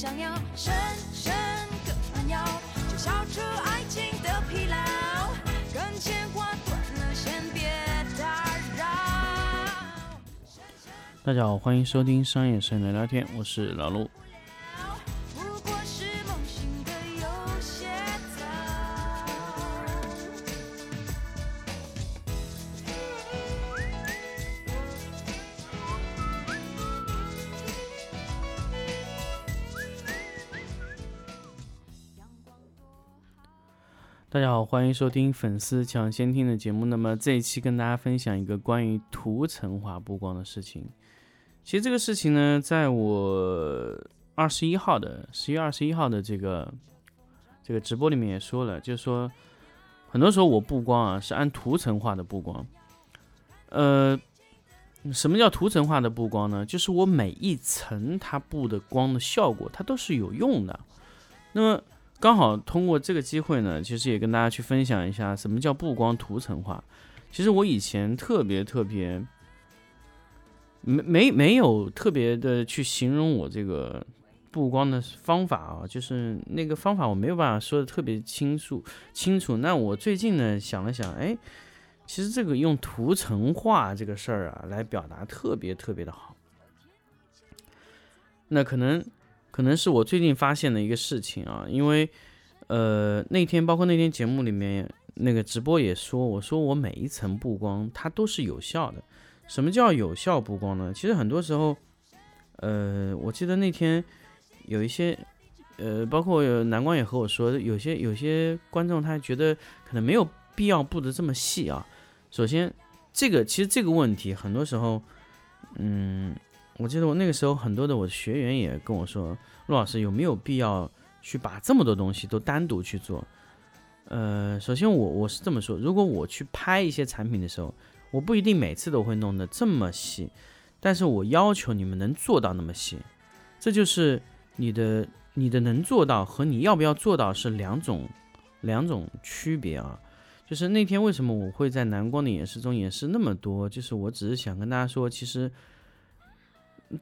想要深深的弯腰，就消除爱情的疲劳，跟鲜花断了先别打扰。大家好，欢迎收听商业摄影聊聊天，我是老陆。大家好，欢迎收听粉丝抢先听的节目。那么这一期跟大家分享一个关于涂层化布光的事情。其实这个事情呢，在我11月21号的这个直播里面也说了，就是说很多时候我布光啊是按涂层化的布光。什么叫涂层化的布光呢？就是我每一层它布的光的效果，它都是有用的。那么刚好通过这个机会呢，其实也跟大家去分享一下什么叫布光涂层化。其实我以前特别没有特别的去形容我这个布光的方法啊，就是那个方法我没有办法说的特别清楚。那我最近呢想了想，哎，其实这个用涂层化这个事儿啊来表达特别的好。那可能是我最近发现的一个事情啊，因为那天节目里面那个直播也说，我说我每一层布光它都是有效的。什么叫有效布光呢？其实很多时候我记得那天有一些包括南光也和我说，有些观众他觉得可能没有必要布的这么细啊。首先其实这个问题很多时候我记得我那个时候很多的我的学员也跟我说，陆老师有没有必要去把这么多东西都单独去做？首先我是这么说，如果我去拍一些产品的时候，我不一定每次都会弄得这么细，但是我要求你们能做到那么细，这就是你的能做到和你要不要做到是两种区别啊。就是那天为什么我会在南光的演示中演示那么多，就是我只是想跟大家说，其实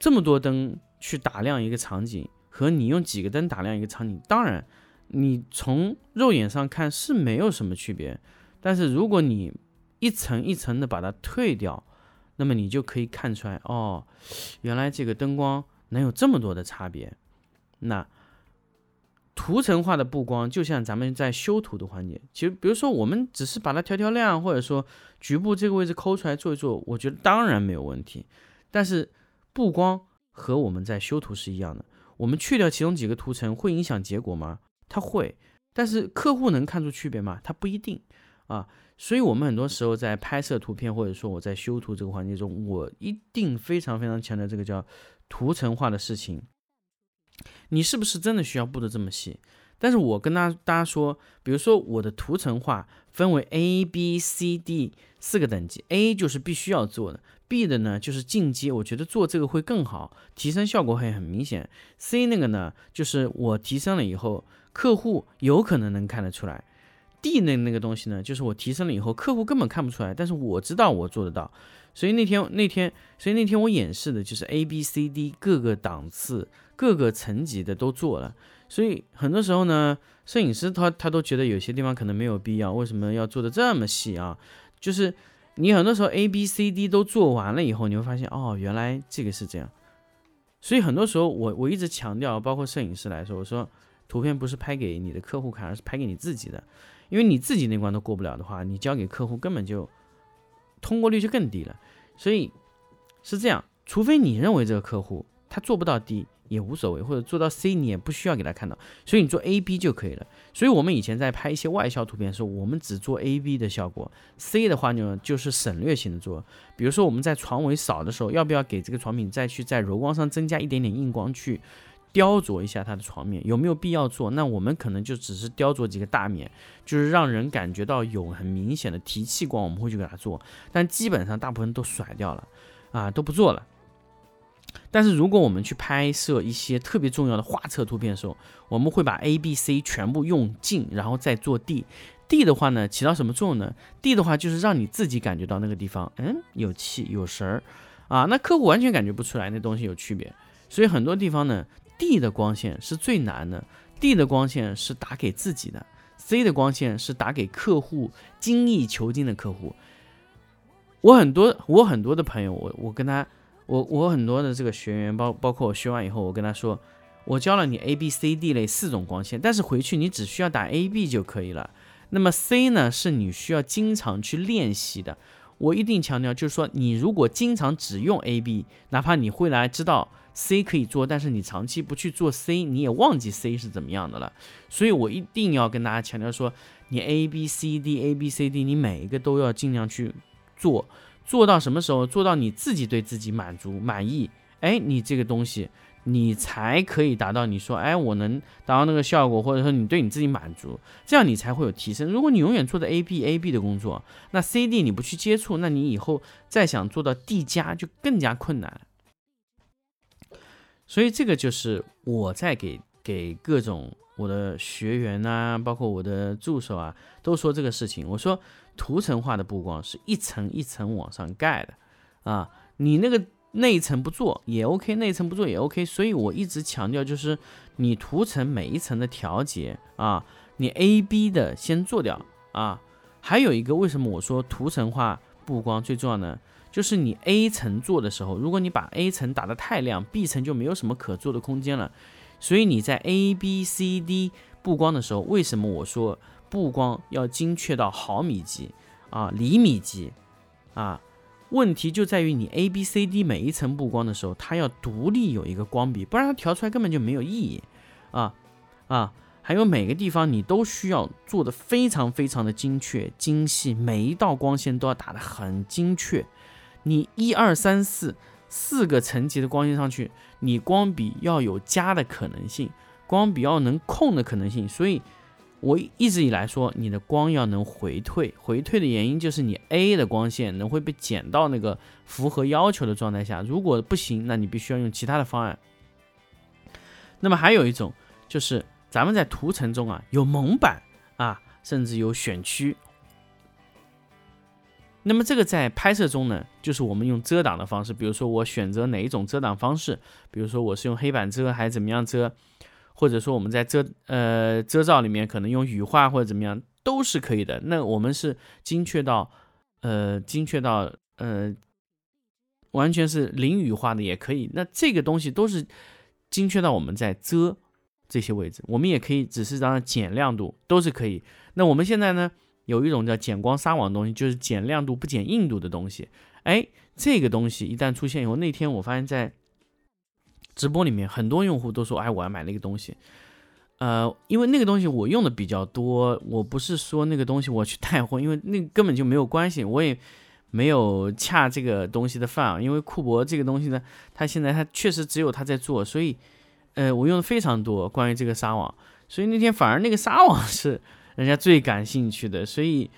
这么多灯去打亮一个场景和你用几个灯打亮一个场景，当然你从肉眼上看是没有什么区别，但是如果你一层一层的把它退掉，那么你就可以看出来，哦，原来这个灯光能有这么多的差别。那涂层化的布光就像咱们在修图的环节，其实比如说我们只是把它调调亮，或者说局部这个位置抠出来做一做，我觉得当然没有问题。但是布光和我们在修图是一样的，我们去掉其中几个涂层会影响结果吗？它会，但是客户能看出区别吗？它不一定啊。所以我们很多时候在拍摄图片或者说我在修图这个环节中，我一定非常强调这个叫涂层化的事情。你是不是真的需要布的这么细？但是我跟大家说，比如说我的涂层化分为 A、B、C、D 四个等级。 A 就是必须要做的， B 的呢就是进阶，我觉得做这个会更好，提升效果会很明显。 C 那个呢就是我提升了以后客户有可能能看得出来。 D 那个东西呢就是我提升了以后客户根本看不出来，但是我知道我做得到。所以那天我演示的就是 A、B、C、D 各个档次各个层级的都做了。所以很多时候呢，摄影师他都觉得有些地方可能没有必要，为什么要做的这么细啊？就是你很多时候 A、B、C、D 都做完了以后，你会发现，哦，原来这个是这样。所以很多时候我一直强调，包括摄影师来说，我说图片不是拍给你的客户看，而是拍给你自己的，因为你自己那关都过不了的话，你交给客户根本就通过率就更低了。所以是这样，除非你认为这个客户他做不到 D也无所谓，或者做到 C 你也不需要给他看到，所以你做 AB 就可以了。所以我们以前在拍一些外销图片的时候，我们只做 AB 的效果， C 的话呢就是省略性的做。比如说我们在床尾扫的时候，要不要给这个床品再去在柔光上增加一点点硬光去雕琢一下它的床面，有没有必要做？那我们可能就只是雕琢几个大面，就是让人感觉到有很明显的提气光，我们会去给它做，但基本上大部分都甩掉了啊，都不做了。但是如果我们去拍摄一些特别重要的画册图片的时候，我们会把 A、B、C 全部用尽，然后再做 D。D 的话呢，起到什么作用呢？ D 的话就是让你自己感觉到那个地方，有气有神啊。那客户完全感觉不出来那东西有区别。所以很多地方呢， D 的光线是最难的， D 的光线是打给自己的， C 的光线是打给客户，精益求精的客户。我很多的朋友，我很多的这个学员，包括我学完以后，我跟他说，我教了你 A B C D 类4种光线，但是回去你只需要打 A B 就可以了。那么 C 呢，是你需要经常去练习的。我一定强调，就是说你如果经常只用 A B， 哪怕你会来知道 C 可以做，但是你长期不去做 C， 你也忘记 C 是怎么样的了。所以我一定要跟大家强调说，你 A B C D A B C D， 你每一个都要尽量去做，做到什么时候？做到你自己对自己满足满意，哎，你这个东西你才可以达到，你说哎，我能达到那个效果，或者说你对你自己满足，这样你才会有提升。如果你永远做的 A B 的工作，那 CD 你不去接触，那你以后再想做到 D 加就更加困难。所以这个就是我在给各种我的学员啊，包括我的助手啊，都说这个事情。我说涂层化的布光是一层一层往上盖的啊，你那个内层不做也 OK， 内层不做也 OK。 所以我一直强调，就是你涂层每一层的调节啊，你 AB 的先做掉啊。还有一个，为什么我说涂层化布光最重要呢？就是你 A 层做的时候，如果你把 A 层打得太亮， B 层就没有什么可做的空间了。所以你在 ABCD 布光的时候，为什么我说布光要精确到毫米级啊、厘米级啊？问题就在于你 ABCD 每一层布光的时候，它要独立有一个光比，不然它调出来根本就没有意义啊！还有每个地方你都需要做的非常非常的精确精细，每一道光线都要打得很精确。你4个层级的光线上去，你光比要有加的可能性，光比要能控的可能性。所以我一直以来说，你的光要能回退，回退的原因就是你 A 的光线能会被减到那个符合要求的状态下，如果不行，那你必须要用其他的方案。那么还有一种，就是咱们在涂层中啊，有蒙版啊，甚至有选区。那么这个在拍摄中呢，就是我们用遮挡的方式，比如说我选择哪一种遮挡方式，比如说我是用黑板遮还是怎么样遮，或者说我们在遮罩里面可能用羽化或者怎么样，都是可以的。那我们是精确到完全是零羽化的也可以。那这个东西都是精确到我们在遮这些位置，我们也可以只是让它减亮度，都是可以。那我们现在呢？有一种叫减光纱网的东西，就是减亮度不减硬度的东西。哎，这个东西一旦出现以后，那天我发现在直播里面很多用户都说，哎，我要买那个东西。因为那个东西我用的比较多，我不是说那个东西我去带货，因为那个根本就没有关系，我也没有恰这个东西的饭啊。因为库博这个东西呢，它现在它确实只有它在做，所以我用的非常多关于这个纱网，所以那天反而那个纱网是人家最感兴趣的。所以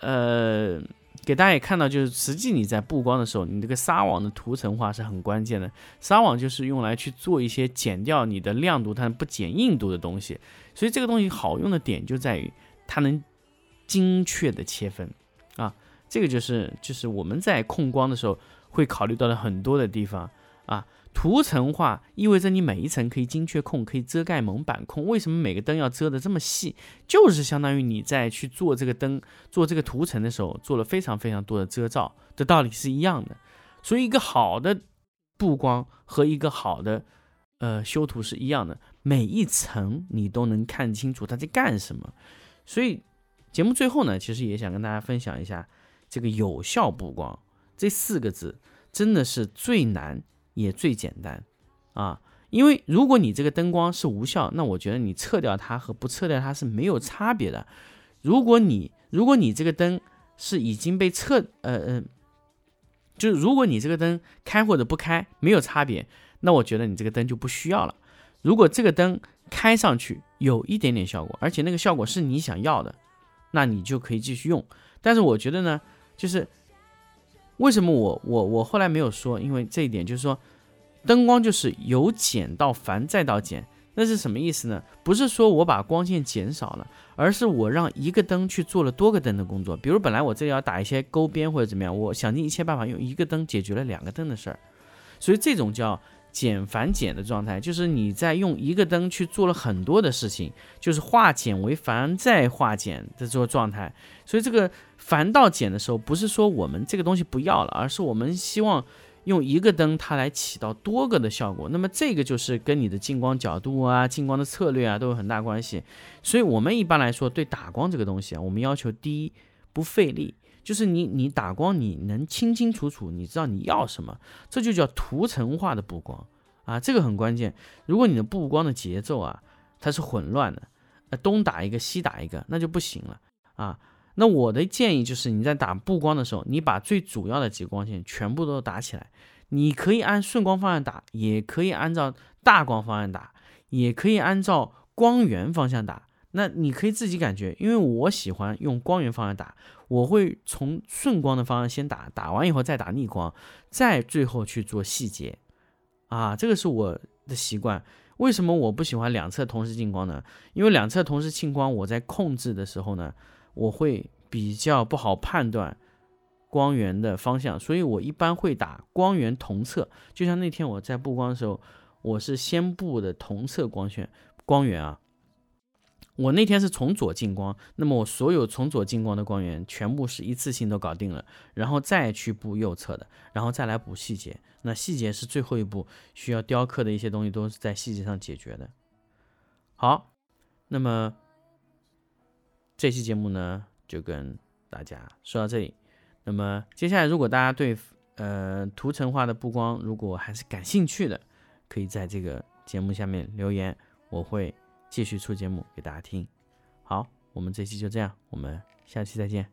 给大家也看到，就是实际你在布光的时候，你这个纱网的涂层化是很关键的。纱网就是用来去做一些减掉你的亮度但不减硬度的东西。所以这个东西好用的点就在于它能精确的切分啊，这个就是我们在控光的时候会考虑到的很多的地方啊。涂层化意味着你每一层可以精确控，可以遮盖蒙版控。为什么每个灯要遮得这么细？就是相当于你在去做这个灯，做这个涂层的时候，做了非常非常多的遮罩的道理是一样的。所以一个好的布光和一个好的修图是一样的，每一层你都能看清楚它在干什么。所以节目最后呢，其实也想跟大家分享一下这个有效布光这4个字，真的是最难也最简单啊。因为如果你这个灯光是无效，那我觉得你撤掉它和不撤掉它是没有差别的。如果你这个灯是已经被就是如果你这个灯开或者不开没有差别，那我觉得你这个灯就不需要了。如果这个灯开上去有一点点效果，而且那个效果是你想要的，那你就可以继续用。但是我觉得呢，就是为什么我后来没有说？因为这一点就是说，灯光就是由减到繁再到减，那是什么意思呢？不是说我把光线减少了，而是我让一个灯去做了多个灯的工作。比如本来我这里要打一些勾边或者怎么样，我想尽一切办法用一个灯解决了2个灯的事儿，所以这种叫简繁简的状态，就是你在用一个灯去做了很多的事情，就是化简为繁再化简的这个状态。所以这个繁到简的时候，不是说我们这个东西不要了，而是我们希望用一个灯它来起到多个的效果。那么这个就是跟你的进光角度啊、进光的策略啊都有很大关系。所以我们一般来说对打光这个东西啊，我们要求第一不费力，就是你打光你能清清楚楚，你知道你要什么，这就叫图层化的布光啊，这个很关键。如果你的布光的节奏啊它是混乱的，东打一个西打一个，那就不行了啊。那我的建议就是你在打布光的时候，你把最主要的几个光线全部都打起来，你可以按顺光方向打，也可以按照大光方向打，也可以按照光源方向打，那你可以自己感觉。因为我喜欢用光源方向打，我会从顺光的方向先打，打完以后再打逆光，再最后去做细节啊，这个是我的习惯。为什么我不喜欢两侧同时进光呢？因为两侧同时进光，我在控制的时候呢，我会比较不好判断光源的方向，所以我一般会打光源同侧。就像那天我在布光的时候，我是先布的同侧光源啊，我那天是从左进光，那么我所有从左进光的光源全部是一次性都搞定了，然后再去布右侧的，然后再来补细节。那细节是最后一步，需要雕刻的一些东西都是在细节上解决的。好，那么这期节目呢就跟大家说到这里。那么接下来如果大家对图层化的布光如果还是感兴趣的，可以在这个节目下面留言，我会继续出节目给大家听。好，我们这期就这样，我们下期再见。